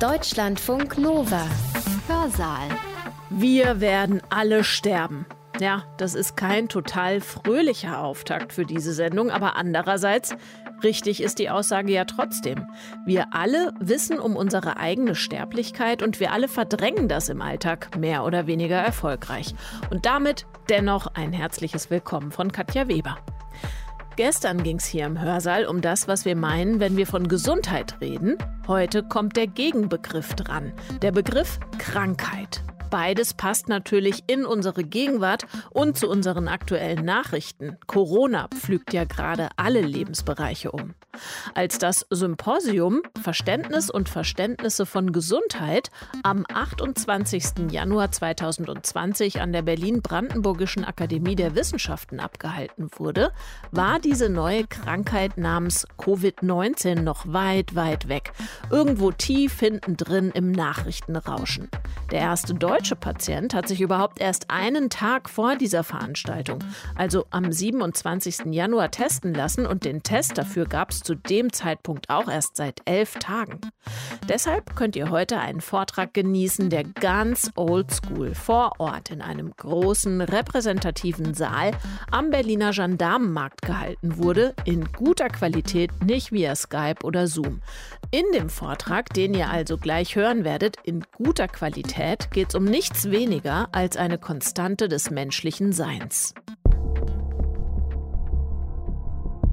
Deutschlandfunk Nova. Hörsaal. Wir werden alle sterben. Ja, das ist kein total fröhlicher Auftakt für diese Sendung, aber andererseits richtig ist die Aussage ja trotzdem. Wir alle wissen um unsere eigene Sterblichkeit und wir alle verdrängen das im Alltag mehr oder weniger erfolgreich. Und damit dennoch ein herzliches Willkommen von Katja Weber. Gestern ging es hier im Hörsaal um das, was wir meinen, wenn wir von Gesundheit reden. Heute kommt der Gegenbegriff dran, der Begriff Krankheit. Beides passt natürlich in unsere Gegenwart und zu unseren aktuellen Nachrichten. Corona pflügt ja gerade alle Lebensbereiche um. Als das Symposium Verständnis und Verständnisse von Gesundheit am 28. Januar 2020 an der Berlin-Brandenburgischen Akademie der Wissenschaften abgehalten wurde, war diese neue Krankheit namens COVID-19 noch weit, weit weg. Irgendwo tief hinten drin im Nachrichtenrauschen. Der erste deutsche Patient hat sich überhaupt erst einen Tag vor dieser Veranstaltung, also am 27. Januar, testen lassen und den Test dafür gab es zu dem Zeitpunkt auch erst seit 11 Tagen. Deshalb könnt ihr heute einen Vortrag genießen, der ganz oldschool vor Ort in einem großen, repräsentativen Saal am Berliner Gendarmenmarkt gehalten wurde, in guter Qualität, nicht via Skype oder Zoom. In dem Vortrag, den ihr also gleich hören werdet, in guter Qualität, geht es um nichts weniger als eine Konstante des menschlichen Seins.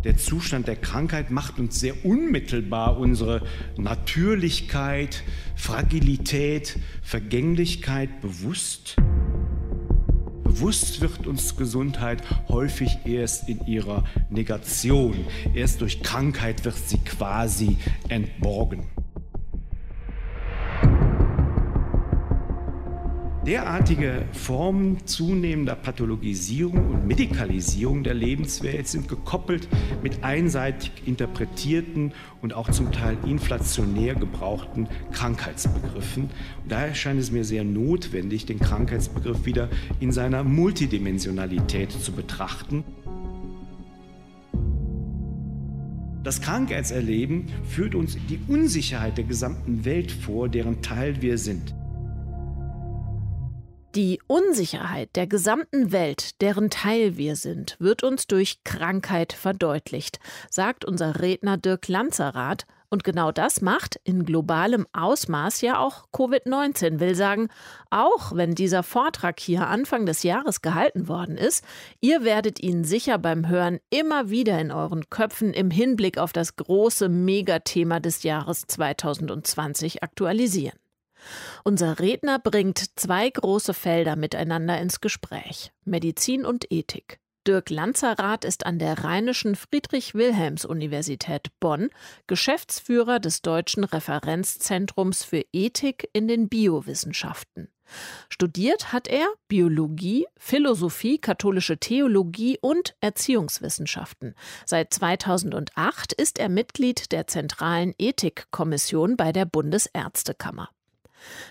Der Zustand der Krankheit macht uns sehr unmittelbar unsere Natürlichkeit, Fragilität, Vergänglichkeit bewusst. Bewusst wird uns Gesundheit häufig erst in ihrer Negation. Erst durch Krankheit wird sie quasi entborgen. Derartige Formen zunehmender Pathologisierung und Medikalisierung der Lebenswelt sind gekoppelt mit einseitig interpretierten und auch zum Teil inflationär gebrauchten Krankheitsbegriffen. Und daher scheint es mir sehr notwendig, den Krankheitsbegriff wieder in seiner Multidimensionalität zu betrachten. Das Krankheitserleben führt uns die Unsicherheit der gesamten Welt vor, deren Teil wir sind. Die Unsicherheit der gesamten Welt, deren Teil wir sind, wird uns durch Krankheit verdeutlicht, sagt unser Redner Dirk Lanzerath. Und genau das macht in globalem Ausmaß ja auch Covid-19. Will sagen, auch wenn dieser Vortrag hier Anfang des Jahres gehalten worden ist, ihr werdet ihn sicher beim Hören immer wieder in euren Köpfen im Hinblick auf das große Megathema des Jahres 2020 aktualisieren. Unser Redner bringt zwei große Felder miteinander ins Gespräch: Medizin und Ethik. Dirk Lanzerath ist an der Rheinischen Friedrich-Wilhelms-Universität Bonn Geschäftsführer des Deutschen Referenzzentrums für Ethik in den Biowissenschaften. Studiert hat er Biologie, Philosophie, katholische Theologie und Erziehungswissenschaften. Seit 2008 ist er Mitglied der Zentralen Ethikkommission bei der Bundesärztekammer.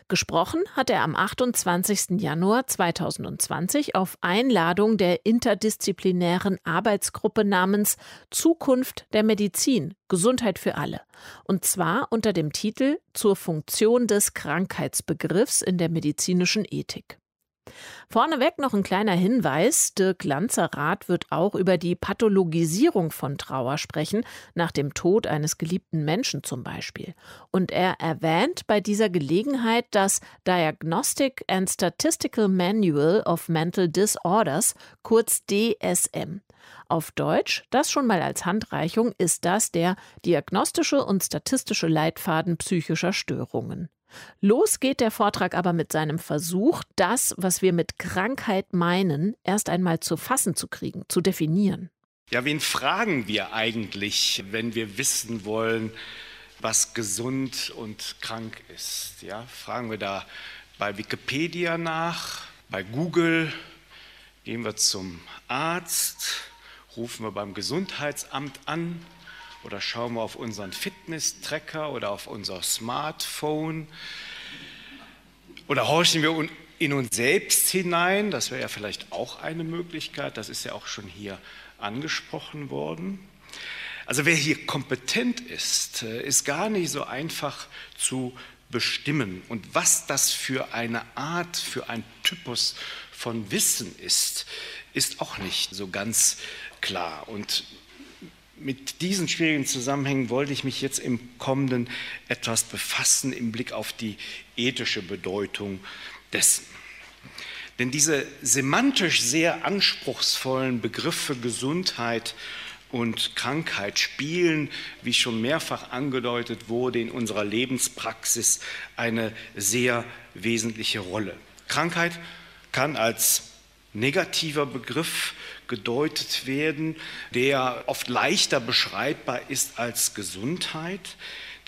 Gesprochen hat er am 28. Januar 2020 auf Einladung der interdisziplinären Arbeitsgruppe namens Zukunft der Medizin – Gesundheit für alle. Und zwar unter dem Titel »Zur Funktion des Krankheitsbegriffs in der medizinischen Ethik«. Vorneweg noch ein kleiner Hinweis: Dirk Lanzerath wird auch über die Pathologisierung von Trauer sprechen, nach dem Tod eines geliebten Menschen zum Beispiel. Und er erwähnt bei dieser Gelegenheit das Diagnostic and Statistical Manual of Mental Disorders, kurz DSM. Auf Deutsch, das schon mal als Handreichung, ist das der diagnostische und statistische Leitfaden psychischer Störungen. Los geht der Vortrag aber mit seinem Versuch, das, was wir mit Krankheit meinen, erst einmal zu fassen zu kriegen, zu definieren. Ja, wen fragen wir eigentlich, wenn wir wissen wollen, was gesund und krank ist? Ja, fragen wir da bei Wikipedia nach, bei Google, gehen wir zum Arzt, rufen wir beim Gesundheitsamt an? Oder schauen wir auf unseren Fitness-Tracker oder auf unser Smartphone? Oder horchen wir in uns selbst hinein? Das wäre ja vielleicht auch eine Möglichkeit. Das ist ja auch schon hier angesprochen worden. Also wer hier kompetent ist, ist gar nicht so einfach zu bestimmen. Und was das für eine Art, für ein Typus von Wissen ist, ist auch nicht so ganz klar. Und mit diesen schwierigen Zusammenhängen wollte ich mich jetzt im Kommenden etwas befassen im Blick auf die ethische Bedeutung dessen. Denn diese semantisch sehr anspruchsvollen Begriffe Gesundheit und Krankheit spielen, wie schon mehrfach angedeutet wurde, in unserer Lebenspraxis eine sehr wesentliche Rolle. Krankheit kann als negativer Begriff gedeutet werden, der oft leichter beschreibbar ist als Gesundheit.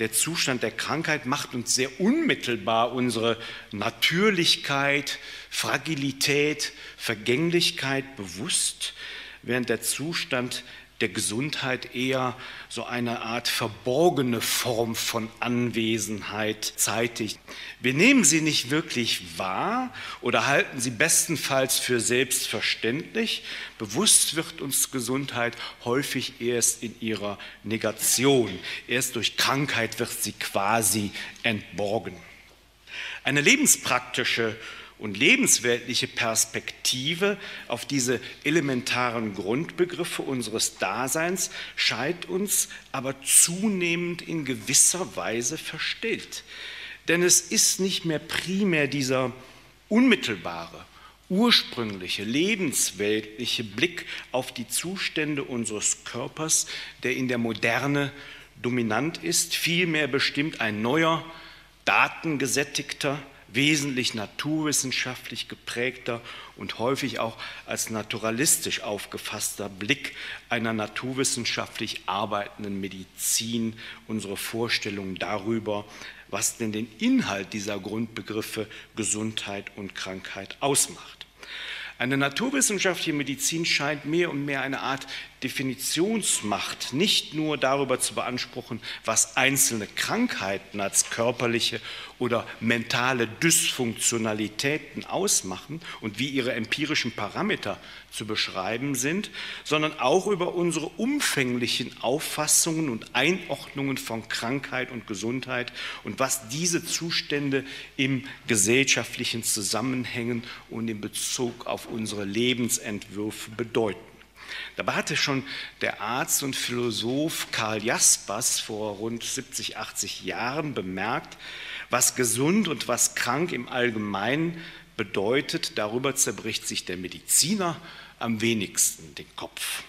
Der Zustand der Krankheit macht uns sehr unmittelbar unsere Natürlichkeit, Fragilität, Vergänglichkeit bewusst, während der Zustand der Gesundheit eher so eine Art verborgene Form von Anwesenheit zeitigt. Wir nehmen sie nicht wirklich wahr oder halten sie bestenfalls für selbstverständlich. Bewusst wird uns Gesundheit häufig erst in ihrer Negation. Erst durch Krankheit wird sie quasi entborgen. Eine lebenspraktische und lebensweltliche Perspektive auf diese elementaren Grundbegriffe unseres Daseins scheint uns aber zunehmend in gewisser Weise verstellt. Denn es ist nicht mehr primär dieser unmittelbare, ursprüngliche, lebensweltliche Blick auf die Zustände unseres Körpers, der in der Moderne dominant ist. Vielmehr bestimmt ein neuer, datengesättigter, wesentlich naturwissenschaftlich geprägter und häufig auch als naturalistisch aufgefasster Blick einer naturwissenschaftlich arbeitenden Medizin unsere Vorstellung darüber, was denn den Inhalt dieser Grundbegriffe Gesundheit und Krankheit ausmacht. Eine naturwissenschaftliche Medizin scheint mehr und mehr eine Art Definitionsmacht, nicht nur darüber zu beanspruchen, was einzelne Krankheiten als körperliche oder mentale Dysfunktionalitäten ausmachen und wie ihre empirischen Parameter zu beschreiben sind, sondern auch über unsere umfänglichen Auffassungen und Einordnungen von Krankheit und Gesundheit und was diese Zustände im gesellschaftlichen Zusammenhängen und in Bezug auf unsere Lebensentwürfe bedeuten. Dabei hatte schon der Arzt und Philosoph Karl Jaspers vor rund 70, 80 Jahren bemerkt, was gesund und was krank im Allgemeinen bedeutet. Darüber zerbricht sich der Mediziner am wenigsten den Kopf.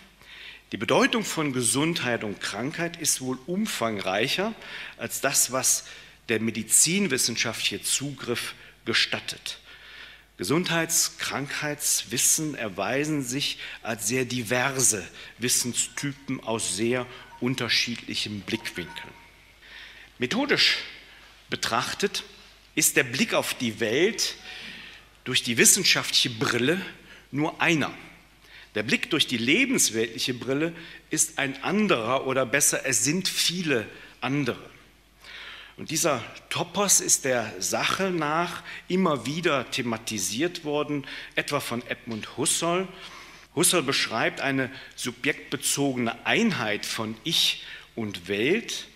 Die Bedeutung von Gesundheit und Krankheit ist wohl umfangreicher als das, was der medizinwissenschaftliche Zugriff gestattet. Gesundheits-, Krankheitswissen erweisen sich als sehr diverse Wissenstypen aus sehr unterschiedlichen Blickwinkeln. Methodisch betrachtet ist der Blick auf die Welt durch die wissenschaftliche Brille nur einer. Der Blick durch die lebensweltliche Brille ist ein anderer oder besser, es sind viele andere. Und dieser Topos ist der Sache nach immer wieder thematisiert worden, etwa von Edmund Husserl. Husserl beschreibt eine subjektbezogene Einheit von Ich und Welt.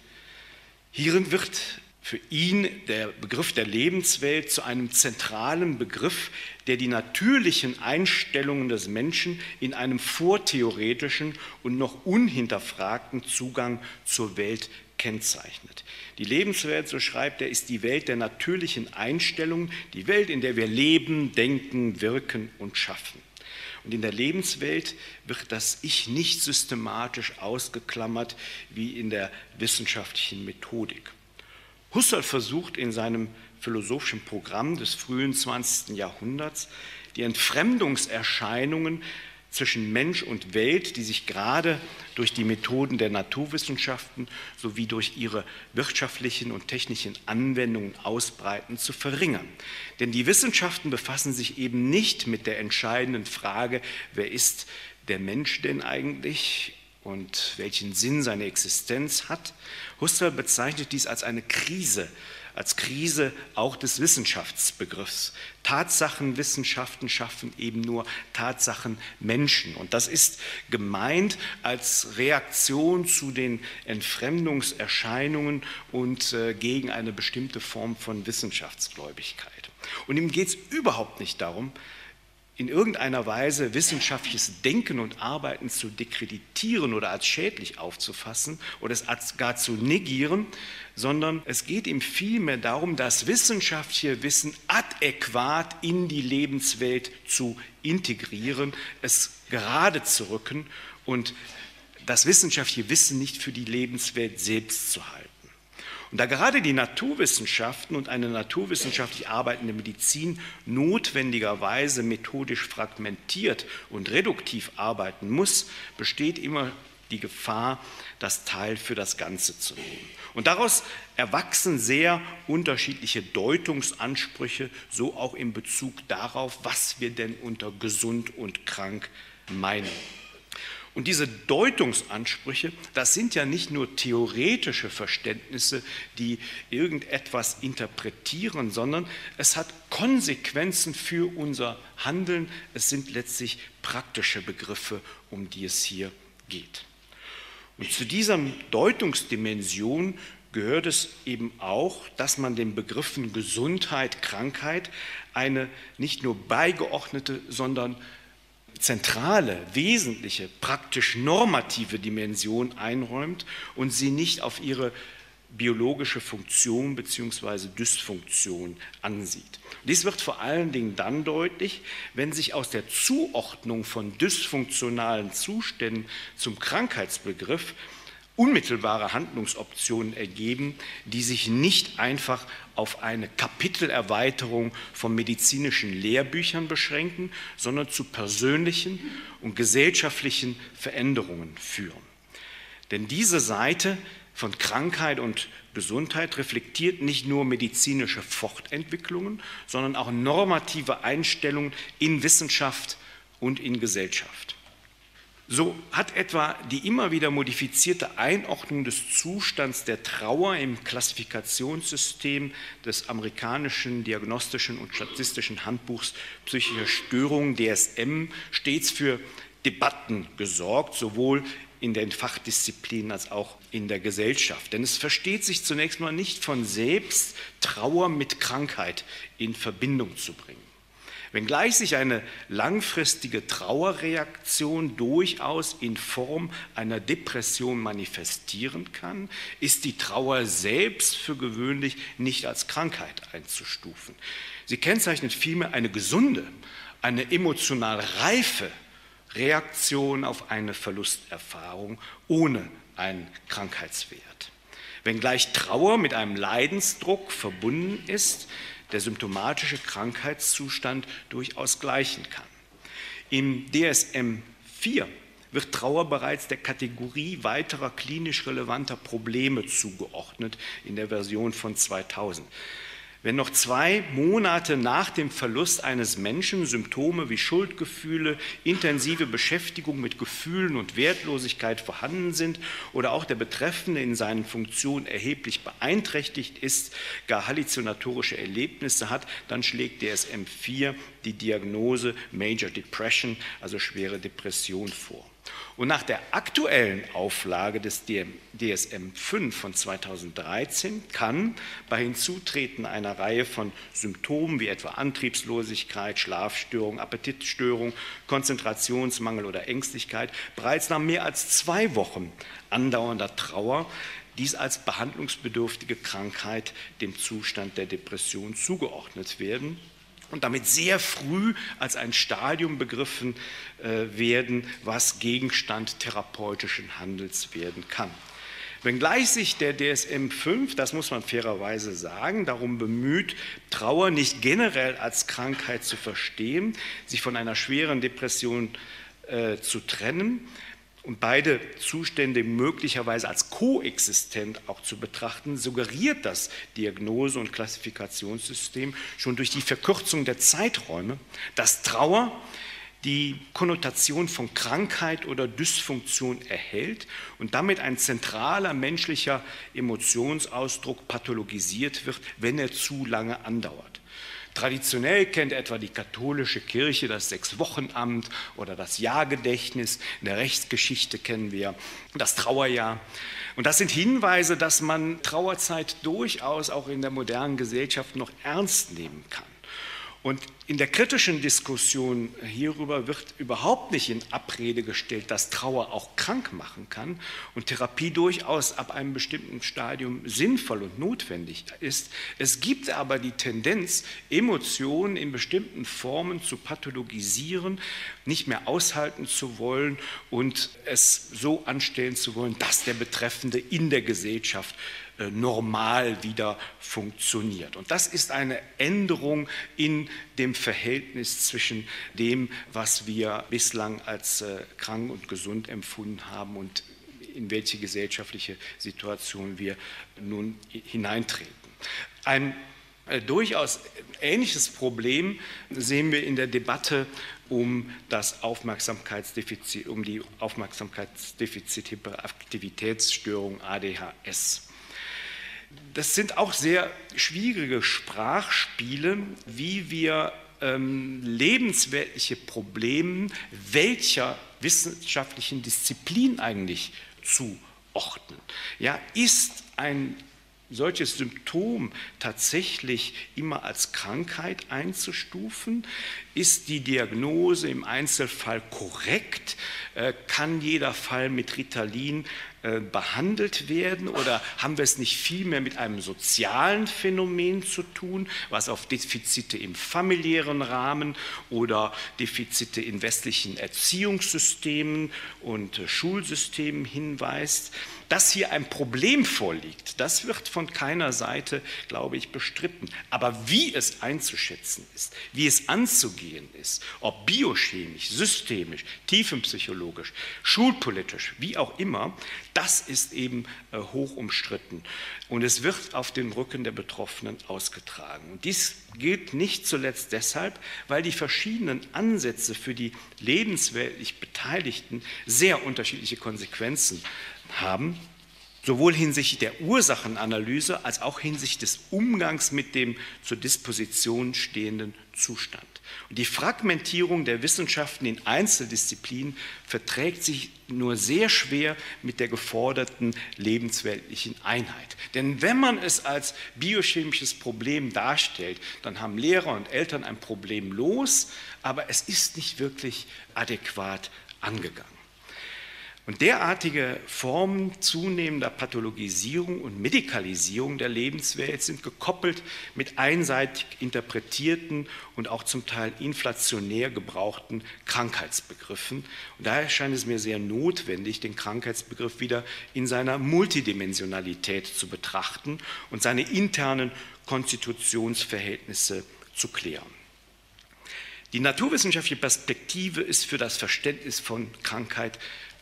Hierin wird für ihn der Begriff der Lebenswelt zu einem zentralen Begriff, der die natürlichen Einstellungen des Menschen in einem vortheoretischen und noch unhinterfragten Zugang zur Welt kennzeichnet. Die Lebenswelt, so schreibt er, ist die Welt der natürlichen Einstellungen, die Welt, in der wir leben, denken, wirken und schaffen. Und in der Lebenswelt wird das Ich nicht systematisch ausgeklammert wie in der wissenschaftlichen Methodik. Husserl versucht in seinem philosophischen Programm des frühen 20. Jahrhunderts die Entfremdungserscheinungen zwischen Mensch und Welt, die sich gerade durch die Methoden der Naturwissenschaften sowie durch ihre wirtschaftlichen und technischen Anwendungen ausbreiten, zu verringern. Denn die Wissenschaften befassen sich eben nicht mit der entscheidenden Frage, wer ist der Mensch denn eigentlich und welchen Sinn seine Existenz hat. Husserl bezeichnet dies als Krise auch des Wissenschaftsbegriffs. Tatsachenwissenschaften schaffen eben nur Tatsachenmenschen. Und das ist gemeint als Reaktion zu den Entfremdungserscheinungen und gegen eine bestimmte Form von Wissenschaftsgläubigkeit. Und ihm geht es überhaupt nicht darum, in irgendeiner Weise wissenschaftliches Denken und Arbeiten zu dekreditieren oder als schädlich aufzufassen oder es gar zu negieren, sondern es geht ihm vielmehr darum, das wissenschaftliche Wissen adäquat in die Lebenswelt zu integrieren, es gerade zu rücken und das wissenschaftliche Wissen nicht für die Lebenswelt selbst zu halten. Und da gerade die Naturwissenschaften und eine naturwissenschaftlich arbeitende Medizin notwendigerweise methodisch fragmentiert und reduktiv arbeiten muss, besteht immer die Gefahr, das Teil für das Ganze zu nehmen. Und daraus erwachsen sehr unterschiedliche Deutungsansprüche, so auch in Bezug darauf, was wir denn unter gesund und krank meinen. Und diese Deutungsansprüche, das sind ja nicht nur theoretische Verständnisse, die irgendetwas interpretieren, sondern es hat Konsequenzen für unser Handeln. Es sind letztlich praktische Begriffe, um die es hier geht. Und zu dieser Deutungsdimension gehört es eben auch, dass man den Begriffen Gesundheit, Krankheit eine nicht nur beigeordnete, sondern zentrale, wesentliche, praktisch normative Dimension einräumt und sie nicht auf ihre biologische Funktion bzw. Dysfunktion ansieht. Dies wird vor allen Dingen dann deutlich, wenn sich aus der Zuordnung von dysfunktionalen Zuständen zum Krankheitsbegriff unmittelbare Handlungsoptionen ergeben, die sich nicht einfach auf eine Kapitelerweiterung von medizinischen Lehrbüchern beschränken, sondern zu persönlichen und gesellschaftlichen Veränderungen führen. Denn diese Seite von Krankheit und Gesundheit reflektiert nicht nur medizinische Fortentwicklungen, sondern auch normative Einstellungen in Wissenschaft und in Gesellschaft. So hat etwa die immer wieder modifizierte Einordnung des Zustands der Trauer im Klassifikationssystem des amerikanischen Diagnostischen und Statistischen Handbuchs psychischer Störungen, DSM, stets für Debatten gesorgt, sowohl in den Fachdisziplinen als auch in der Gesellschaft. Denn es versteht sich zunächst mal nicht von selbst, Trauer mit Krankheit in Verbindung zu bringen. Wenngleich sich eine langfristige Trauerreaktion durchaus in Form einer Depression manifestieren kann, ist die Trauer selbst für gewöhnlich nicht als Krankheit einzustufen. Sie kennzeichnet vielmehr eine gesunde, eine emotional reife Reaktion auf eine Verlusterfahrung ohne einen Krankheitswert. Wenngleich Trauer mit einem Leidensdruck verbunden ist, der symptomatische Krankheitszustand durchaus gleichen kann. Im DSM-IV wird Trauer bereits der Kategorie weiterer klinisch relevanter Probleme zugeordnet in der Version von 2000. Wenn noch 2 Monate nach dem Verlust eines Menschen Symptome wie Schuldgefühle, intensive Beschäftigung mit Gefühlen und Wertlosigkeit vorhanden sind oder auch der Betreffende in seinen Funktionen erheblich beeinträchtigt ist, gar halluzinatorische Erlebnisse hat, dann schlägt DSM-IV die Diagnose Major Depression, also schwere Depression, vor. Und nach der aktuellen Auflage des DSM-5 von 2013 kann bei Hinzutreten einer Reihe von Symptomen wie etwa Antriebslosigkeit, Schlafstörung, Appetitstörung, Konzentrationsmangel oder Ängstlichkeit bereits nach mehr als 2 Wochen andauernder Trauer dies als behandlungsbedürftige Krankheit dem Zustand der Depression zugeordnet werden und damit sehr früh als ein Stadium begriffen werden, was Gegenstand therapeutischen Handels werden kann. Wenngleich sich der DSM-5, das muss man fairerweise sagen, darum bemüht, Trauer nicht generell als Krankheit zu verstehen, sich von einer schweren Depression zu trennen und beide Zustände möglicherweise als koexistent auch zu betrachten, suggeriert das Diagnose- und Klassifikationssystem schon durch die Verkürzung der Zeiträume, dass Trauer die Konnotation von Krankheit oder Dysfunktion erhält und damit ein zentraler menschlicher Emotionsausdruck pathologisiert wird, wenn er zu lange andauert. Traditionell kennt etwa die katholische Kirche das Sechswochenamt oder das Jahrgedächtnis. In der Rechtsgeschichte kennen wir das Trauerjahr. Und das sind Hinweise, dass man Trauerzeit durchaus auch in der modernen Gesellschaft noch ernst nehmen kann. Und in der kritischen Diskussion hierüber wird überhaupt nicht in Abrede gestellt, dass Trauer auch krank machen kann und Therapie durchaus ab einem bestimmten Stadium sinnvoll und notwendig ist. Es gibt aber die Tendenz, Emotionen in bestimmten Formen zu pathologisieren, nicht mehr aushalten zu wollen und es so anstellen zu wollen, dass der Betreffende in der Gesellschaft normal wieder funktioniert. Und das ist eine Änderung in dem Verhältnis zwischen dem, was wir bislang als krank und gesund empfunden haben und in welche gesellschaftliche Situation wir nun hineintreten. Ein durchaus ähnliches Problem sehen wir in der Debatte um das Aufmerksamkeitsdefizit, um die Aufmerksamkeitsdefizit-Hyperaktivitätsstörung ADHS. Das sind auch sehr schwierige Sprachspiele, wie wir lebensweltliche Probleme welcher wissenschaftlichen Disziplin eigentlich zuordnen. Ja, ist ein solches Symptom tatsächlich immer als Krankheit einzustufen? Ist die Diagnose im Einzelfall korrekt? Kann jeder Fall mit Ritalin behandelt werden oder haben wir es nicht vielmehr mit einem sozialen Phänomen zu tun, was auf Defizite im familiären Rahmen oder Defizite in westlichen Erziehungssystemen und Schulsystemen hinweist? Dass hier ein Problem vorliegt, das wird von keiner Seite, glaube ich, bestritten. Aber wie es einzuschätzen ist, wie es anzugehen ist, ob biochemisch, systemisch, tiefenpsychologisch, schulpolitisch, wie auch immer, das ist eben hoch umstritten und es wird auf den Rücken der Betroffenen ausgetragen. Und dies gilt nicht zuletzt deshalb, weil die verschiedenen Ansätze für die lebensweltlich Beteiligten sehr unterschiedliche Konsequenzen haben, sowohl hinsichtlich der Ursachenanalyse als auch hinsichtlich des Umgangs mit dem zur Disposition stehenden Zustand. Und die Fragmentierung der Wissenschaften in Einzeldisziplinen verträgt sich nur sehr schwer mit der geforderten lebensweltlichen Einheit. Denn wenn man es als biochemisches Problem darstellt, dann haben Lehrer und Eltern ein Problem los, aber es ist nicht wirklich adäquat angegangen. Und derartige Formen zunehmender Pathologisierung und Medikalisierung der Lebenswelt sind gekoppelt mit einseitig interpretierten und auch zum Teil inflationär gebrauchten Krankheitsbegriffen. Und daher scheint es mir sehr notwendig, den Krankheitsbegriff wieder in seiner Multidimensionalität zu betrachten und seine internen Konstitutionsverhältnisse zu klären. Die naturwissenschaftliche Perspektive ist für das Verständnis von Krankheit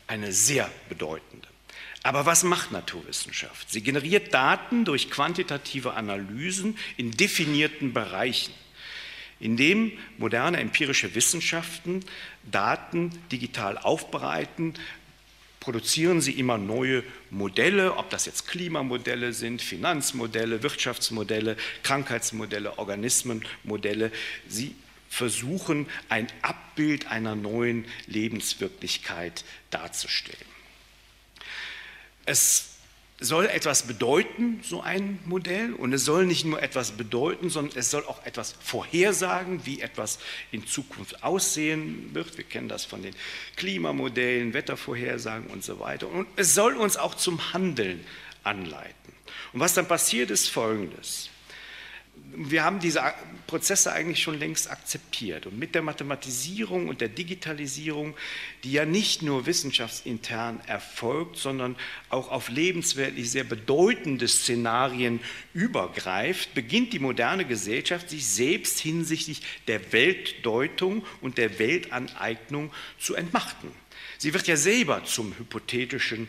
eine sehr bedeutende. Aber was macht Naturwissenschaft? Sie generiert Daten durch quantitative Analysen in definierten Bereichen, indem moderne empirische Wissenschaften Daten digital aufbereiten, produzieren sie immer neue Modelle, ob das jetzt Klimamodelle sind, Finanzmodelle, Wirtschaftsmodelle, Krankheitsmodelle, Organismenmodelle. Sie versuchen, ein Abbild einer neuen Lebenswirklichkeit darzustellen. Es soll etwas bedeuten, so ein Modell, und es soll nicht nur etwas bedeuten, sondern es soll auch etwas vorhersagen, wie etwas in Zukunft aussehen wird. Wir kennen das von den Klimamodellen, Wettervorhersagen und so weiter. Und es soll uns auch zum Handeln anleiten. Und was dann passiert, ist Folgendes. Wir haben diese Prozesse eigentlich schon längst akzeptiert. Und mit der Mathematisierung und der Digitalisierung, die ja nicht nur wissenschaftsintern erfolgt, sondern auch auf lebensweltlich sehr bedeutende Szenarien übergreift, beginnt die moderne Gesellschaft, sich selbst hinsichtlich der Weltdeutung und der Weltaneignung zu entmachten. Sie wird ja selber zum hypothetischen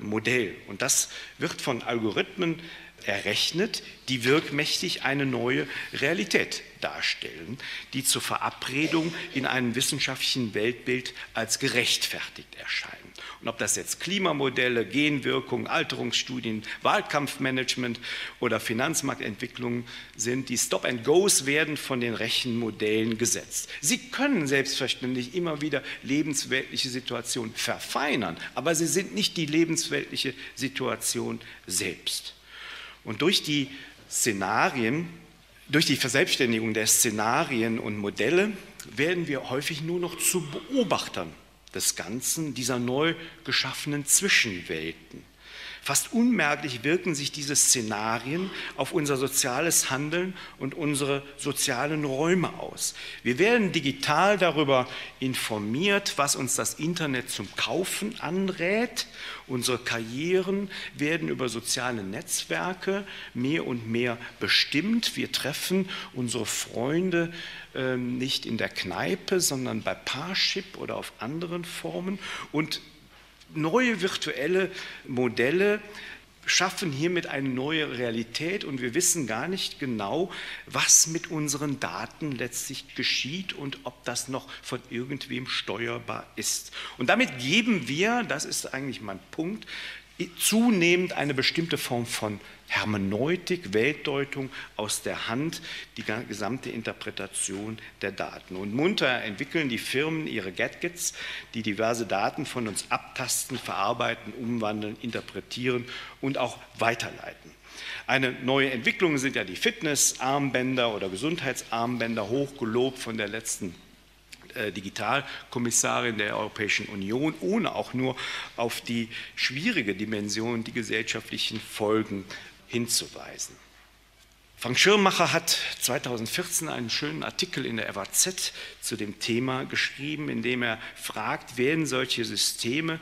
Modell. Und das wird von Algorithmen errechnet, die wirkmächtig eine neue Realität darstellen, die zur Verabredung in einem wissenschaftlichen Weltbild als gerechtfertigt erscheinen. Und ob das jetzt Klimamodelle, Genwirkung, Alterungsstudien, Wahlkampfmanagement oder Finanzmarktentwicklungen sind, die Stop-and-Gos werden von den Rechenmodellen gesetzt. Sie können selbstverständlich immer wieder lebensweltliche Situationen verfeinern, aber sie sind nicht die lebensweltliche Situation selbst. Und durch die Szenarien, durch die Verselbstständigung der Szenarien und Modelle werden wir häufig nur noch zu Beobachtern des Ganzen, dieser neu geschaffenen Zwischenwelten. Fast unmerklich wirken sich diese Szenarien auf unser soziales Handeln und unsere sozialen Räume aus. Wir werden digital darüber informiert, was uns das Internet zum Kaufen anrät. Unsere Karrieren werden über soziale Netzwerke mehr und mehr bestimmt. Wir treffen unsere Freunde nicht in der Kneipe, sondern bei Parship oder auf anderen Formen, und neue virtuelle Modelle schaffen hiermit eine neue Realität, und wir wissen gar nicht genau, was mit unseren Daten letztlich geschieht und ob das noch von irgendwem steuerbar ist. Und damit geben wir, das ist eigentlich mein Punkt, zunehmend eine bestimmte Form von Hermeneutik, Weltdeutung aus der Hand, die gesamte Interpretation der Daten. Und munter entwickeln die Firmen ihre Gadgets, die diverse Daten von uns abtasten, verarbeiten, umwandeln, interpretieren und auch weiterleiten. Eine neue Entwicklung sind ja die Fitnessarmbänder oder Gesundheitsarmbänder, hochgelobt von der letzten Digitalkommissarin der Europäischen Union, ohne auch nur auf die schwierige Dimension, die gesellschaftlichen Folgen hinzuweisen. Frank Schirrmacher hat 2014 einen schönen Artikel in der FAZ zu dem Thema geschrieben, in dem er fragt, werden solche Systeme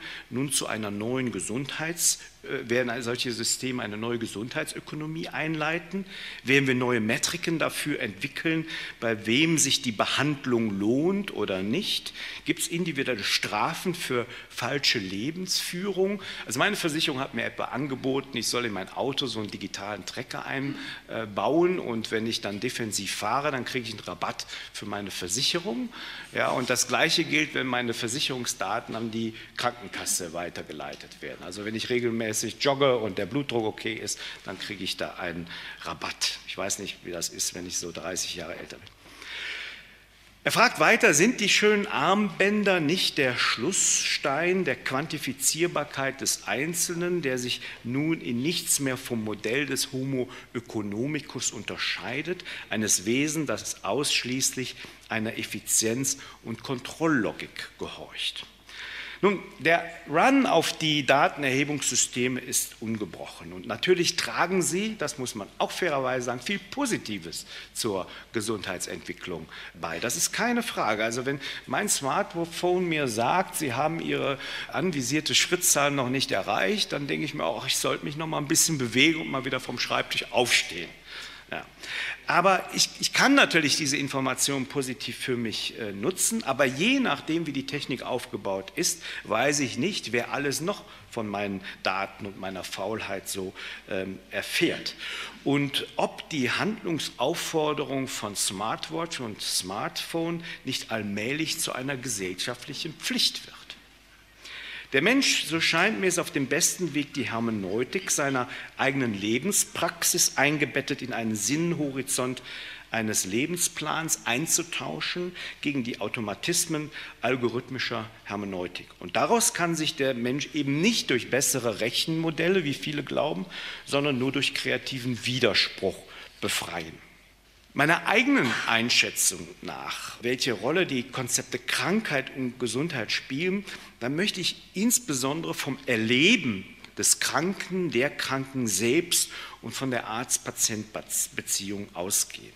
eine neue Gesundheitsökonomie einleiten? Werden wir neue Metriken dafür entwickeln, bei wem sich die Behandlung lohnt oder nicht? Gibt es individuelle Strafen für falsche Lebensführung? Also meine Versicherung hat mir etwa angeboten, ich soll in mein Auto so einen digitalen Tracker einbauen, und wenn ich dann defensiv fahre, dann kriege ich einen Rabatt für meine Versicherung. Ja, und das Gleiche gilt, wenn meine Versicherungsdaten an die Krankenkasse weitergeleitet werden. Also wenn ich regelmäßig jogge und der Blutdruck okay ist, dann kriege ich da einen Rabatt. Ich weiß nicht, wie das ist, wenn ich so 30 Jahre älter bin. Er fragt weiter, sind die schönen Armbänder nicht der Schlussstein der Quantifizierbarkeit des Einzelnen, der sich nun in nichts mehr vom Modell des Homo economicus unterscheidet, eines Wesen, das ausschließlich einer Effizienz- und Kontrolllogik gehorcht? Nun, der Run auf die Datenerhebungssysteme ist ungebrochen, und natürlich tragen sie, das muss man auch fairerweise sagen, viel Positives zur Gesundheitsentwicklung bei. Das ist keine Frage. Also wenn mein Smartphone mir sagt, Sie haben Ihre anvisierte Schrittzahl noch nicht erreicht, dann denke ich mir auch, ich sollte mich noch mal ein bisschen bewegen und mal wieder vom Schreibtisch aufstehen. Ja. Aber ich kann natürlich diese Information positiv für mich nutzen, aber je nachdem, wie die Technik aufgebaut ist, weiß ich nicht, wer alles noch von meinen Daten und meiner Faulheit so erfährt. Und ob die Handlungsaufforderung von Smartwatch und Smartphone nicht allmählich zu einer gesellschaftlichen Pflicht wird. Der Mensch, so scheint mir, ist auf dem besten Weg, die Hermeneutik seiner eigenen Lebenspraxis eingebettet in einen Sinnhorizont eines Lebensplans einzutauschen gegen die Automatismen algorithmischer Hermeneutik. Und daraus kann sich der Mensch eben nicht durch bessere Rechenmodelle, wie viele glauben, sondern nur durch kreativen Widerspruch befreien. Meiner eigenen Einschätzung nach, welche Rolle die Konzepte Krankheit und Gesundheit spielen, dann möchte ich insbesondere vom Erleben des Kranken, der Kranken selbst und von der Arzt-Patient-Beziehung ausgehen.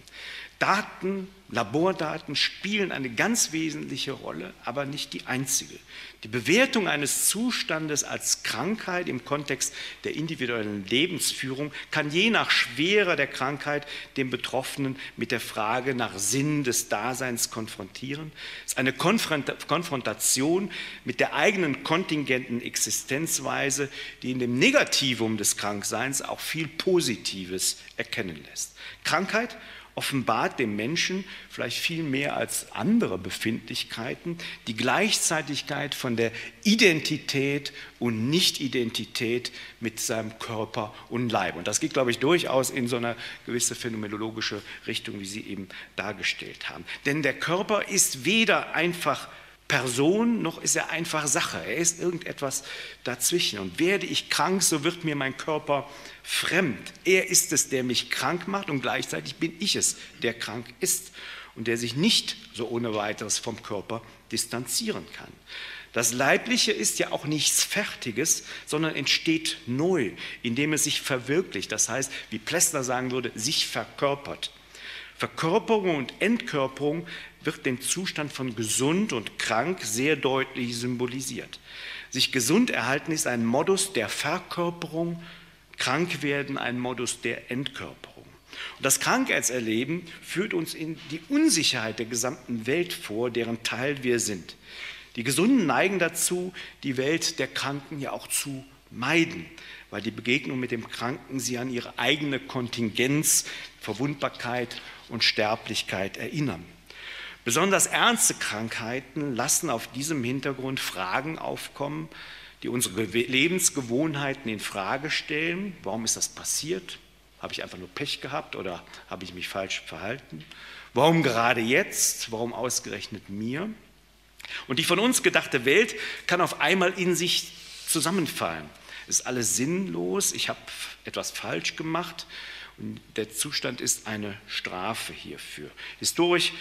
Daten, Labordaten spielen eine ganz wesentliche Rolle, aber nicht die einzige. Die Bewertung eines Zustandes als Krankheit im Kontext der individuellen Lebensführung kann je nach Schwere der Krankheit den Betroffenen mit der Frage nach Sinn des Daseins konfrontieren. Es ist eine Konfrontation mit der eigenen kontingenten Existenzweise, die in dem Negativum des Krankseins auch viel Positives Positives erkennen lässt. Krankheit offenbart dem Menschen vielleicht viel mehr als andere Befindlichkeiten die Gleichzeitigkeit von der Identität und Nicht-Identität mit seinem Körper und Leib. Und das geht, glaube ich, durchaus in so eine gewisse phänomenologische Richtung, wie Sie eben dargestellt haben. Denn der Körper ist weder einfach Person, noch ist er einfach Sache. Er ist irgendetwas dazwischen. Und werde ich krank, so wird mir mein Körper fremd. Er ist es, der mich krank macht, und gleichzeitig bin ich es, der krank ist und der sich nicht so ohne weiteres vom Körper distanzieren kann. Das Leibliche ist ja auch nichts Fertiges, sondern entsteht neu, indem es sich verwirklicht. Das heißt, wie Plessner sagen würde, sich verkörpert. Verkörperung und Entkörperung wird dem Zustand von gesund und krank sehr deutlich symbolisiert. Sich gesund erhalten ist ein Modus der Verkörperung, krank werden ein Modus der Entkörperung. Und das Krankheitserleben führt uns in die Unsicherheit der gesamten Welt vor, deren Teil wir sind. Die Gesunden neigen dazu, die Welt der Kranken ja auch zu meiden, weil die Begegnung mit dem Kranken sie an ihre eigene Kontingenz, Verwundbarkeit und Sterblichkeit erinnern. Besonders ernste Krankheiten lassen auf diesem Hintergrund Fragen aufkommen, die unsere Lebensgewohnheiten in Frage stellen. Warum ist das passiert? Habe ich einfach nur Pech gehabt oder habe ich mich falsch verhalten? Warum gerade jetzt? Warum ausgerechnet mir? Und die von uns gedachte Welt kann auf einmal in sich zusammenfallen. Ist alles sinnlos, ich habe etwas falsch gemacht und der Zustand ist eine Strafe hierfür. Historisch,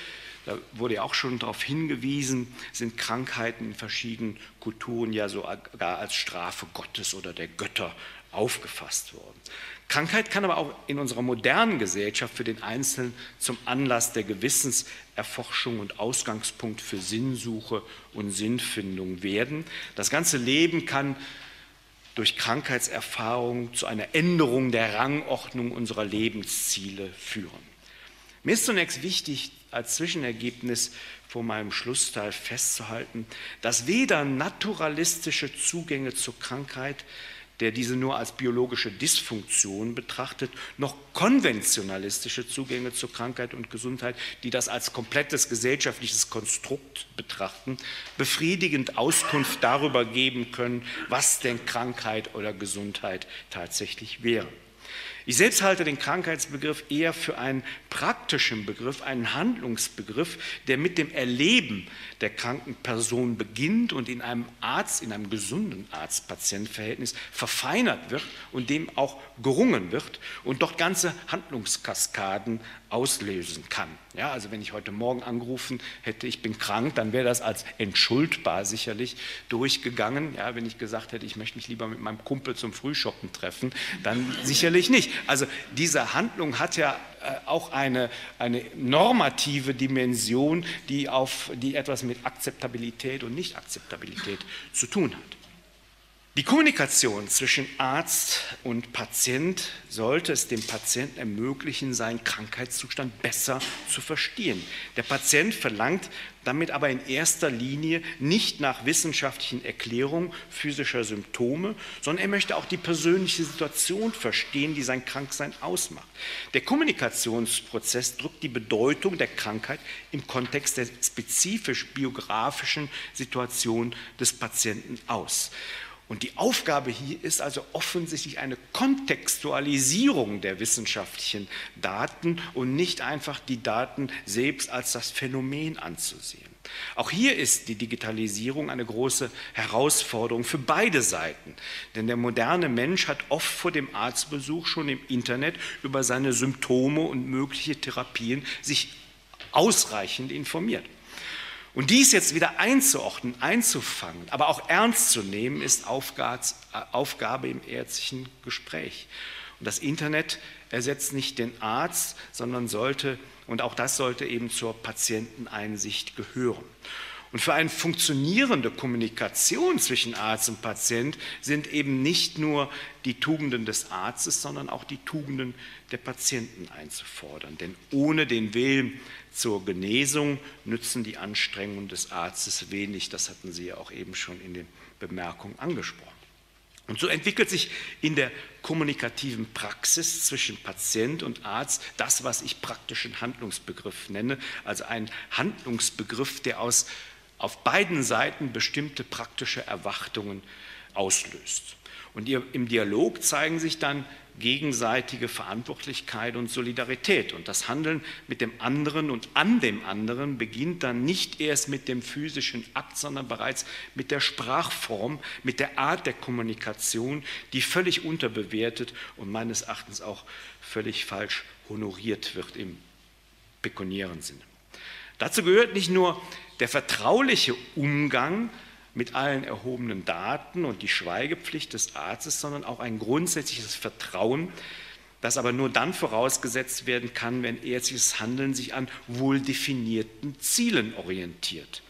da wurde ja auch schon darauf hingewiesen, sind Krankheiten in verschiedenen Kulturen ja sogar als Strafe Gottes oder der Götter aufgefasst worden. Krankheit kann aber auch in unserer modernen Gesellschaft für den Einzelnen zum Anlass der Gewissenserforschung und Ausgangspunkt für Sinnsuche und Sinnfindung werden. Das ganze Leben kann durch Krankheitserfahrung zu einer Änderung der Rangordnung unserer Lebensziele führen. Mir ist zunächst wichtig, als Zwischenergebnis vor meinem Schlussteil festzuhalten, dass weder naturalistische Zugänge zur Krankheit, der diese nur als biologische Dysfunktion betrachtet, noch konventionalistische Zugänge zur Krankheit und Gesundheit, die das als komplettes gesellschaftliches Konstrukt betrachten, befriedigend Auskunft darüber geben können, was denn Krankheit oder Gesundheit tatsächlich wäre. Ich selbst halte den Krankheitsbegriff eher für einen praktischen Begriff, einen Handlungsbegriff, der mit dem Erleben der kranken Person beginnt und in einem gesunden Arzt-Patient-Verhältnis verfeinert wird und dem auch gerungen wird und dort ganze Handlungskaskaden auslösen kann. Ja, also wenn ich heute Morgen angerufen hätte, ich bin krank, dann wäre das als entschuldbar sicherlich durchgegangen. Ja, wenn ich gesagt hätte, ich möchte mich lieber mit meinem Kumpel zum Frühschoppen treffen, dann sicherlich nicht. Also diese Handlung hat ja auch eine normative Dimension, die etwas mit Akzeptabilität und Nicht-Akzeptabilität zu tun hat. Die Kommunikation zwischen Arzt und Patient sollte es dem Patienten ermöglichen, seinen Krankheitszustand besser zu verstehen. Der Patient verlangt damit aber in erster Linie nicht nach wissenschaftlichen Erklärungen physischer Symptome, sondern er möchte auch die persönliche Situation verstehen, die sein Kranksein ausmacht. Der Kommunikationsprozess drückt die Bedeutung der Krankheit im Kontext der spezifisch biografischen Situation des Patienten aus. Und die Aufgabe hier ist also offensichtlich eine Kontextualisierung der wissenschaftlichen Daten und nicht einfach die Daten selbst als das Phänomen anzusehen. Auch hier ist die Digitalisierung eine große Herausforderung für beide Seiten, denn der moderne Mensch hat oft vor dem Arztbesuch schon im Internet über seine Symptome und mögliche Therapien sich ausreichend informiert. Und dies jetzt wieder einzuordnen, einzufangen, aber auch ernst zu nehmen, ist Aufgabe im ärztlichen Gespräch. Und das Internet ersetzt nicht den Arzt, sondern sollte eben zur Patienteneinsicht gehören. Und für eine funktionierende Kommunikation zwischen Arzt und Patient sind eben nicht nur die Tugenden des Arztes, sondern auch die Tugenden der Patienten einzufordern. Denn ohne den Willen zur Genesung nützen die Anstrengungen des Arztes wenig. Das hatten Sie ja auch eben schon in den Bemerkungen angesprochen. Und so entwickelt sich in der kommunikativen Praxis zwischen Patient und Arzt das, was ich praktischen Handlungsbegriff nenne, also ein Handlungsbegriff, der auf beiden Seiten bestimmte praktische Erwartungen auslöst. Und im Dialog zeigen sich dann gegenseitige Verantwortlichkeit und Solidarität. Und das Handeln mit dem anderen und an dem anderen beginnt dann nicht erst mit dem physischen Akt, sondern bereits mit der Sprachform, mit der Art der Kommunikation, die völlig unterbewertet und meines Erachtens auch völlig falsch honoriert wird im pekuniären Sinne. Dazu gehört nicht nur der vertrauliche Umgang mit allen erhobenen Daten und die Schweigepflicht des Arztes, sondern auch ein grundsätzliches Vertrauen, das aber nur dann vorausgesetzt werden kann, wenn ärztliches Handeln sich an wohl definierten Zielen orientiert.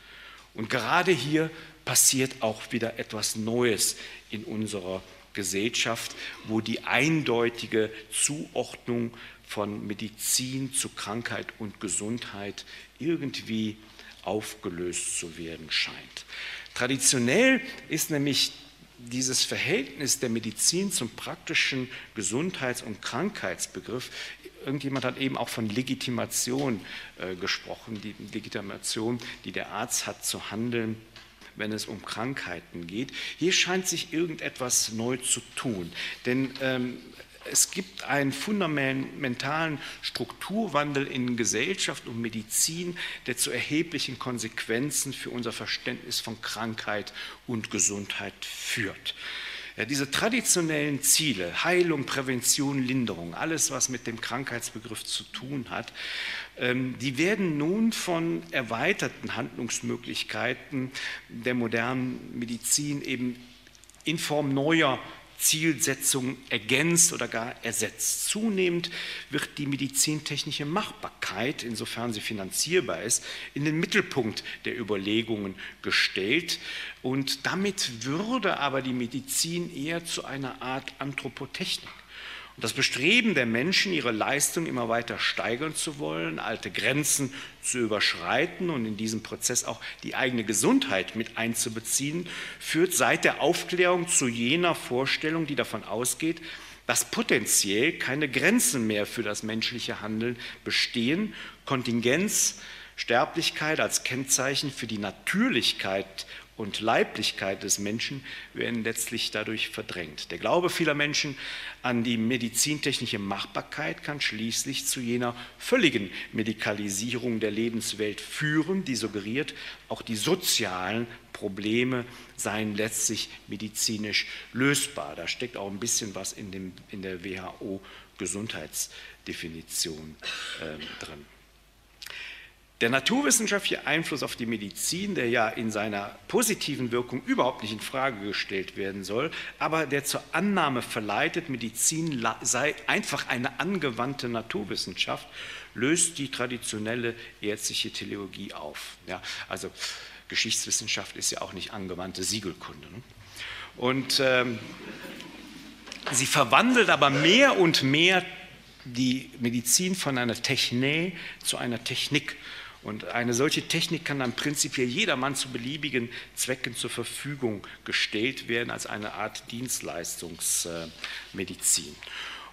Und gerade hier passiert auch wieder etwas Neues in unserer Gesellschaft, wo die eindeutige Zuordnung von Medizin zu Krankheit und Gesundheit irgendwie aufgelöst zu werden scheint. Traditionell ist nämlich dieses Verhältnis der Medizin zum praktischen Gesundheits- und Krankheitsbegriff, irgendjemand hat eben auch von Legitimation gesprochen, die Legitimation, die der Arzt hat zu handeln, wenn es um Krankheiten geht. Hier scheint sich irgendetwas neu zu tun, denn es gibt einen fundamentalen Strukturwandel in Gesellschaft und Medizin, der zu erheblichen Konsequenzen für unser Verständnis von Krankheit und Gesundheit führt. Ja, diese traditionellen Ziele, Heilung, Prävention, Linderung, alles, was mit dem Krankheitsbegriff zu tun hat, die werden nun von erweiterten Handlungsmöglichkeiten der modernen Medizin eben in Form neuer Zielsetzungen ergänzt oder gar ersetzt. Zunehmend wird die medizintechnische Machbarkeit, insofern sie finanzierbar ist, in den Mittelpunkt der Überlegungen gestellt. Und damit würde aber die Medizin eher zu einer Art Anthropotechnik. Und das Bestreben der Menschen, ihre Leistung immer weiter steigern zu wollen, alte Grenzen zu überschreiten und in diesem Prozess auch die eigene Gesundheit mit einzubeziehen, führt seit der Aufklärung zu jener Vorstellung, die davon ausgeht, dass potenziell keine Grenzen mehr für das menschliche Handeln bestehen. Kontingenz, Sterblichkeit als Kennzeichen für die Natürlichkeit und Leiblichkeit des Menschen werden letztlich dadurch verdrängt. Der Glaube vieler Menschen an die medizintechnische Machbarkeit kann schließlich zu jener völligen Medikalisierung der Lebenswelt führen, die suggeriert, auch die sozialen Probleme seien letztlich medizinisch lösbar. Da steckt auch ein bisschen was in der WHO-Gesundheitsdefinition drin. Der naturwissenschaftliche Einfluss auf die Medizin, der ja in seiner positiven Wirkung überhaupt nicht in Frage gestellt werden soll, aber der zur Annahme verleitet, Medizin sei einfach eine angewandte Naturwissenschaft, löst die traditionelle ärztliche Teleologie auf. Ja, also Geschichtswissenschaft ist ja auch nicht angewandte Siegelkunde. Ne? Und sie verwandelt aber mehr und mehr die Medizin von einer Techne zu einer Technik. Und eine solche Technik kann dann prinzipiell jedermann zu beliebigen Zwecken zur Verfügung gestellt werden, als eine Art Dienstleistungsmedizin.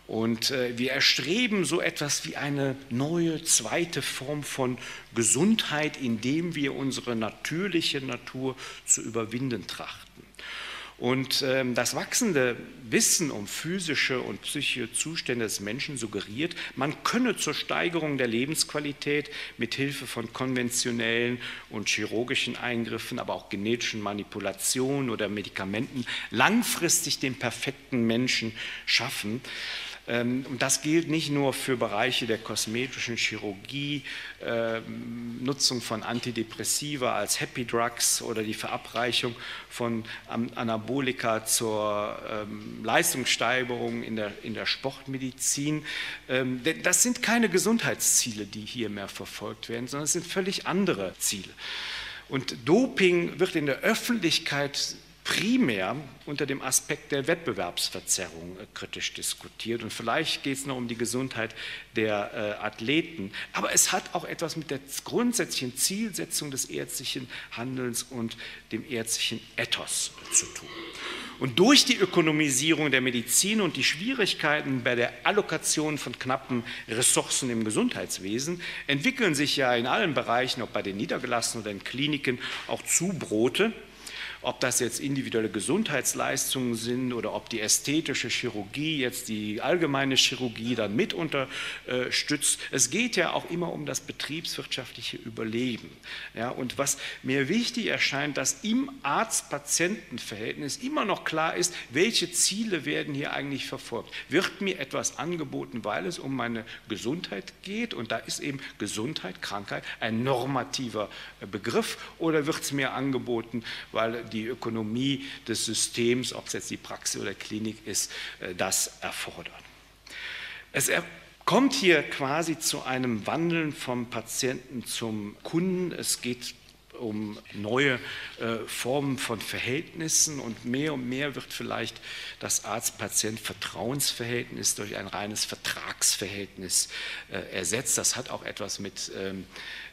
Und wir erstreben so etwas wie eine neue, zweite Form von Gesundheit, indem wir unsere natürliche Natur zu überwinden trachten. Und das wachsende Wissen um physische und psychische Zustände des Menschen suggeriert, man könne zur Steigerung der Lebensqualität mit Hilfe von konventionellen und chirurgischen Eingriffen, aber auch genetischen Manipulationen oder Medikamenten langfristig den perfekten Menschen schaffen. Und das gilt nicht nur für Bereiche der kosmetischen Chirurgie, Nutzung von Antidepressiva als Happy Drugs oder die Verabreichung von Anabolika zur Leistungssteigerung in der Sportmedizin. Das sind keine Gesundheitsziele, die hier mehr verfolgt werden, sondern es sind völlig andere Ziele. Und Doping wird in der Öffentlichkeit primär unter dem Aspekt der Wettbewerbsverzerrung kritisch diskutiert. Und vielleicht geht es noch um die Gesundheit der Athleten. Aber es hat auch etwas mit der grundsätzlichen Zielsetzung des ärztlichen Handelns und dem ärztlichen Ethos zu tun. Und durch die Ökonomisierung der Medizin und die Schwierigkeiten bei der Allokation von knappen Ressourcen im Gesundheitswesen entwickeln sich ja in allen Bereichen, ob bei den Niedergelassenen oder in Kliniken, auch Zubrote. Ob das jetzt individuelle Gesundheitsleistungen sind oder ob die ästhetische Chirurgie jetzt die allgemeine Chirurgie dann mit unterstützt. Es geht ja auch immer um das betriebswirtschaftliche Überleben. Ja, und was mir wichtig erscheint, dass im Arzt-Patienten-Verhältnis immer noch klar ist, welche Ziele werden hier eigentlich verfolgt. Wird mir etwas angeboten, weil es um meine Gesundheit geht? Und da ist eben Gesundheit, Krankheit ein normativer Begriff. Oder wird es mir angeboten, weil die Ökonomie des Systems, ob es jetzt die Praxis oder Klinik ist, das erfordert. Es kommt hier quasi zu einem Wandeln vom Patienten zum Kunden. Es geht um neue Formen von Verhältnissen und mehr wird vielleicht das Arzt-Patient-Vertrauensverhältnis durch ein reines Vertragsverhältnis ersetzt. Das hat auch etwas mit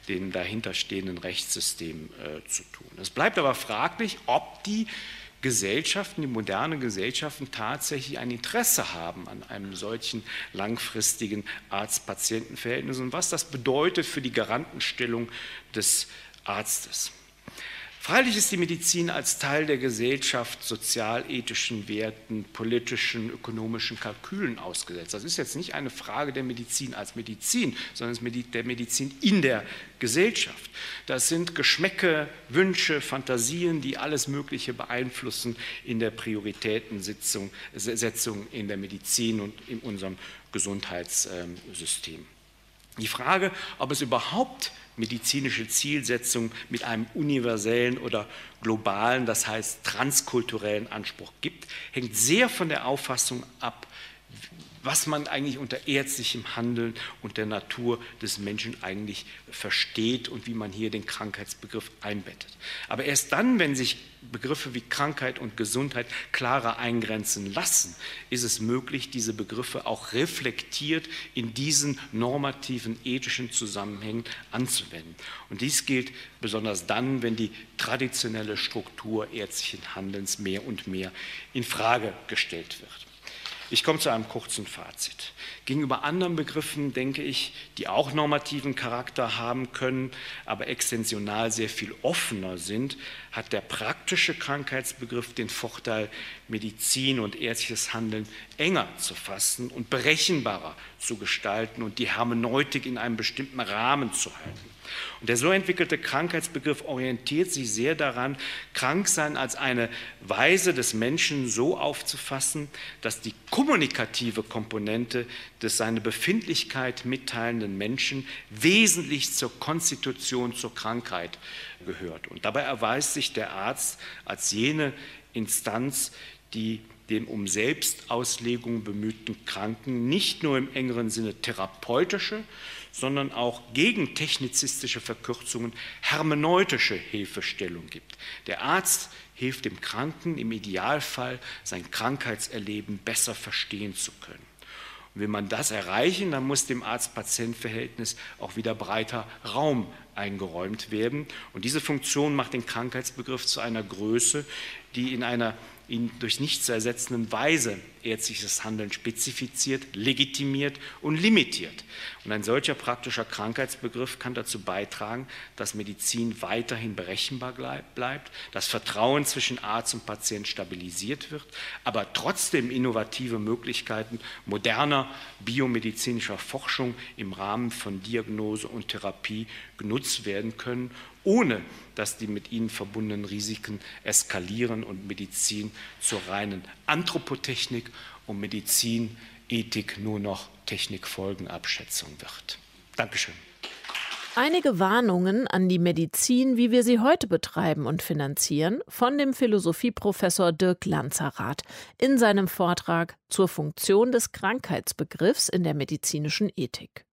den dahinterstehenden Rechtssystemen zu tun. Es bleibt aber fraglich, ob die Gesellschaften, die modernen Gesellschaften tatsächlich ein Interesse haben an einem solchen langfristigen Arzt-Patienten-Verhältnis und was das bedeutet für die Garantenstellung des Arztes. Freilich ist die Medizin als Teil der Gesellschaft sozialethischen Werten, politischen, ökonomischen Kalkülen ausgesetzt. Das ist jetzt nicht eine Frage der Medizin als Medizin, sondern der Medizin in der Gesellschaft. Das sind Geschmäcke, Wünsche, Fantasien, die alles Mögliche beeinflussen in der Prioritätensetzung in der Medizin und in unserem Gesundheitssystem. Die Frage, ob es überhaupt medizinische Zielsetzung mit einem universellen oder globalen, das heißt transkulturellen Anspruch gibt, hängt sehr von der Auffassung ab, was man eigentlich unter ärztlichem Handeln und der Natur des Menschen eigentlich versteht und wie man hier den Krankheitsbegriff einbettet. Aber erst dann, wenn sich Begriffe wie Krankheit und Gesundheit klarer eingrenzen lassen, ist es möglich, diese Begriffe auch reflektiert in diesen normativen ethischen Zusammenhängen anzuwenden. Und dies gilt besonders dann, wenn die traditionelle Struktur ärztlichen Handelns mehr und mehr infrage gestellt wird. Ich komme zu einem kurzen Fazit. Gegenüber anderen Begriffen, denke ich, die auch normativen Charakter haben können, aber extensional sehr viel offener sind, hat der praktische Krankheitsbegriff den Vorteil, Medizin und ärztliches Handeln enger zu fassen und berechenbarer zu gestalten und die Hermeneutik in einem bestimmten Rahmen zu halten. Und der so entwickelte Krankheitsbegriff orientiert sich sehr daran, Kranksein als eine Weise des Menschen so aufzufassen, dass die kommunikative Komponente des seine Befindlichkeit mitteilenden Menschen wesentlich zur Konstitution, zur Krankheit gehört. Und dabei erweist sich der Arzt als jene Instanz, die dem um Selbstauslegung bemühten Kranken nicht nur im engeren Sinne therapeutische, sondern auch gegen technizistische Verkürzungen hermeneutische Hilfestellung gibt. Der Arzt hilft dem Kranken im Idealfall, sein Krankheitserleben besser verstehen zu können. Und will man das erreichen, dann muss dem Arzt-Patient-Verhältnis auch wieder breiter Raum eingeräumt werden. Und diese Funktion macht den Krankheitsbegriff zu einer Größe, die in einer ihn durch nichts zu ersetzenden Weise ärztliches Handeln spezifiziert, legitimiert und limitiert. Und ein solcher praktischer Krankheitsbegriff kann dazu beitragen, dass Medizin weiterhin berechenbar bleibt, dass Vertrauen zwischen Arzt und Patient stabilisiert wird, aber trotzdem innovative Möglichkeiten moderner biomedizinischer Forschung im Rahmen von Diagnose und Therapie genutzt werden können, ohne dass die mit ihnen verbundenen Risiken eskalieren und Medizin zur reinen Anthropotechnik und Medizinethik nur noch Technikfolgenabschätzung wird. Dankeschön. Einige Warnungen an die Medizin, wie wir sie heute betreiben und finanzieren, von dem Philosophieprofessor Dirk Lanzerath in seinem Vortrag zur Funktion des Krankheitsbegriffs in der medizinischen Ethik.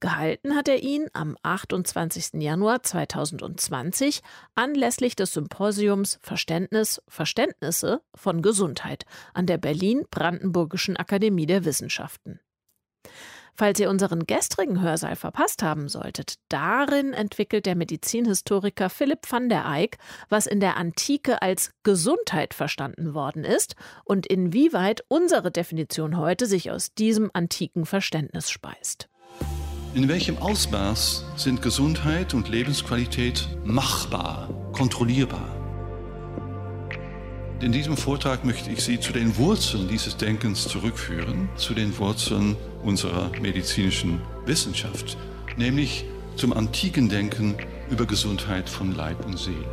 Gehalten hat er ihn am 28. Januar 2020 anlässlich des Symposiums Verständnisse von Gesundheit an der Berlin-Brandenburgischen Akademie der Wissenschaften. Falls ihr unseren gestrigen Hörsaal verpasst haben solltet, darin entwickelt der Medizinhistoriker Philipp van der Eyck, was in der Antike als Gesundheit verstanden worden ist und inwieweit unsere Definition heute sich aus diesem antiken Verständnis speist. In welchem Ausmaß sind Gesundheit und Lebensqualität machbar, kontrollierbar? In diesem Vortrag möchte ich Sie zu den Wurzeln dieses Denkens zurückführen, zu den Wurzeln unserer medizinischen Wissenschaft, nämlich zum antiken Denken über Gesundheit von Leib und Seele.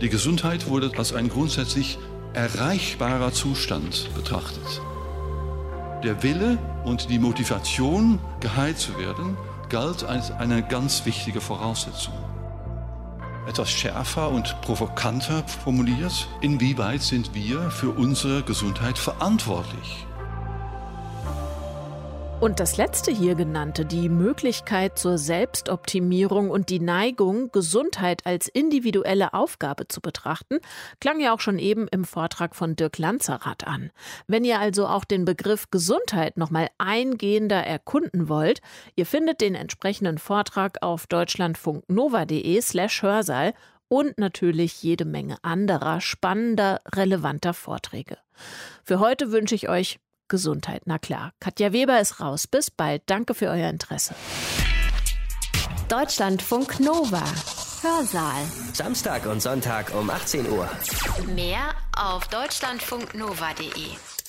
Die Gesundheit wurde als ein grundsätzlich erreichbarer Zustand betrachtet. Der Wille und die Motivation, geheilt zu werden, galt als eine ganz wichtige Voraussetzung. Etwas schärfer und provokanter formuliert, inwieweit sind wir für unsere Gesundheit verantwortlich? Und das letzte hier genannte, die Möglichkeit zur Selbstoptimierung und die Neigung, Gesundheit als individuelle Aufgabe zu betrachten, klang ja auch schon eben im Vortrag von Dirk Lanzerath an. Wenn ihr also auch den Begriff Gesundheit nochmal eingehender erkunden wollt, ihr findet den entsprechenden Vortrag auf deutschlandfunknova.de/Hörsaal und natürlich jede Menge anderer spannender, relevanter Vorträge. Für heute wünsche ich euch Gesundheit, na klar. Katja Weber ist raus. Bis bald. Danke für euer Interesse. Deutschlandfunk Nova. Hörsaal. Samstag und Sonntag um 18 Uhr. Mehr auf deutschlandfunknova.de.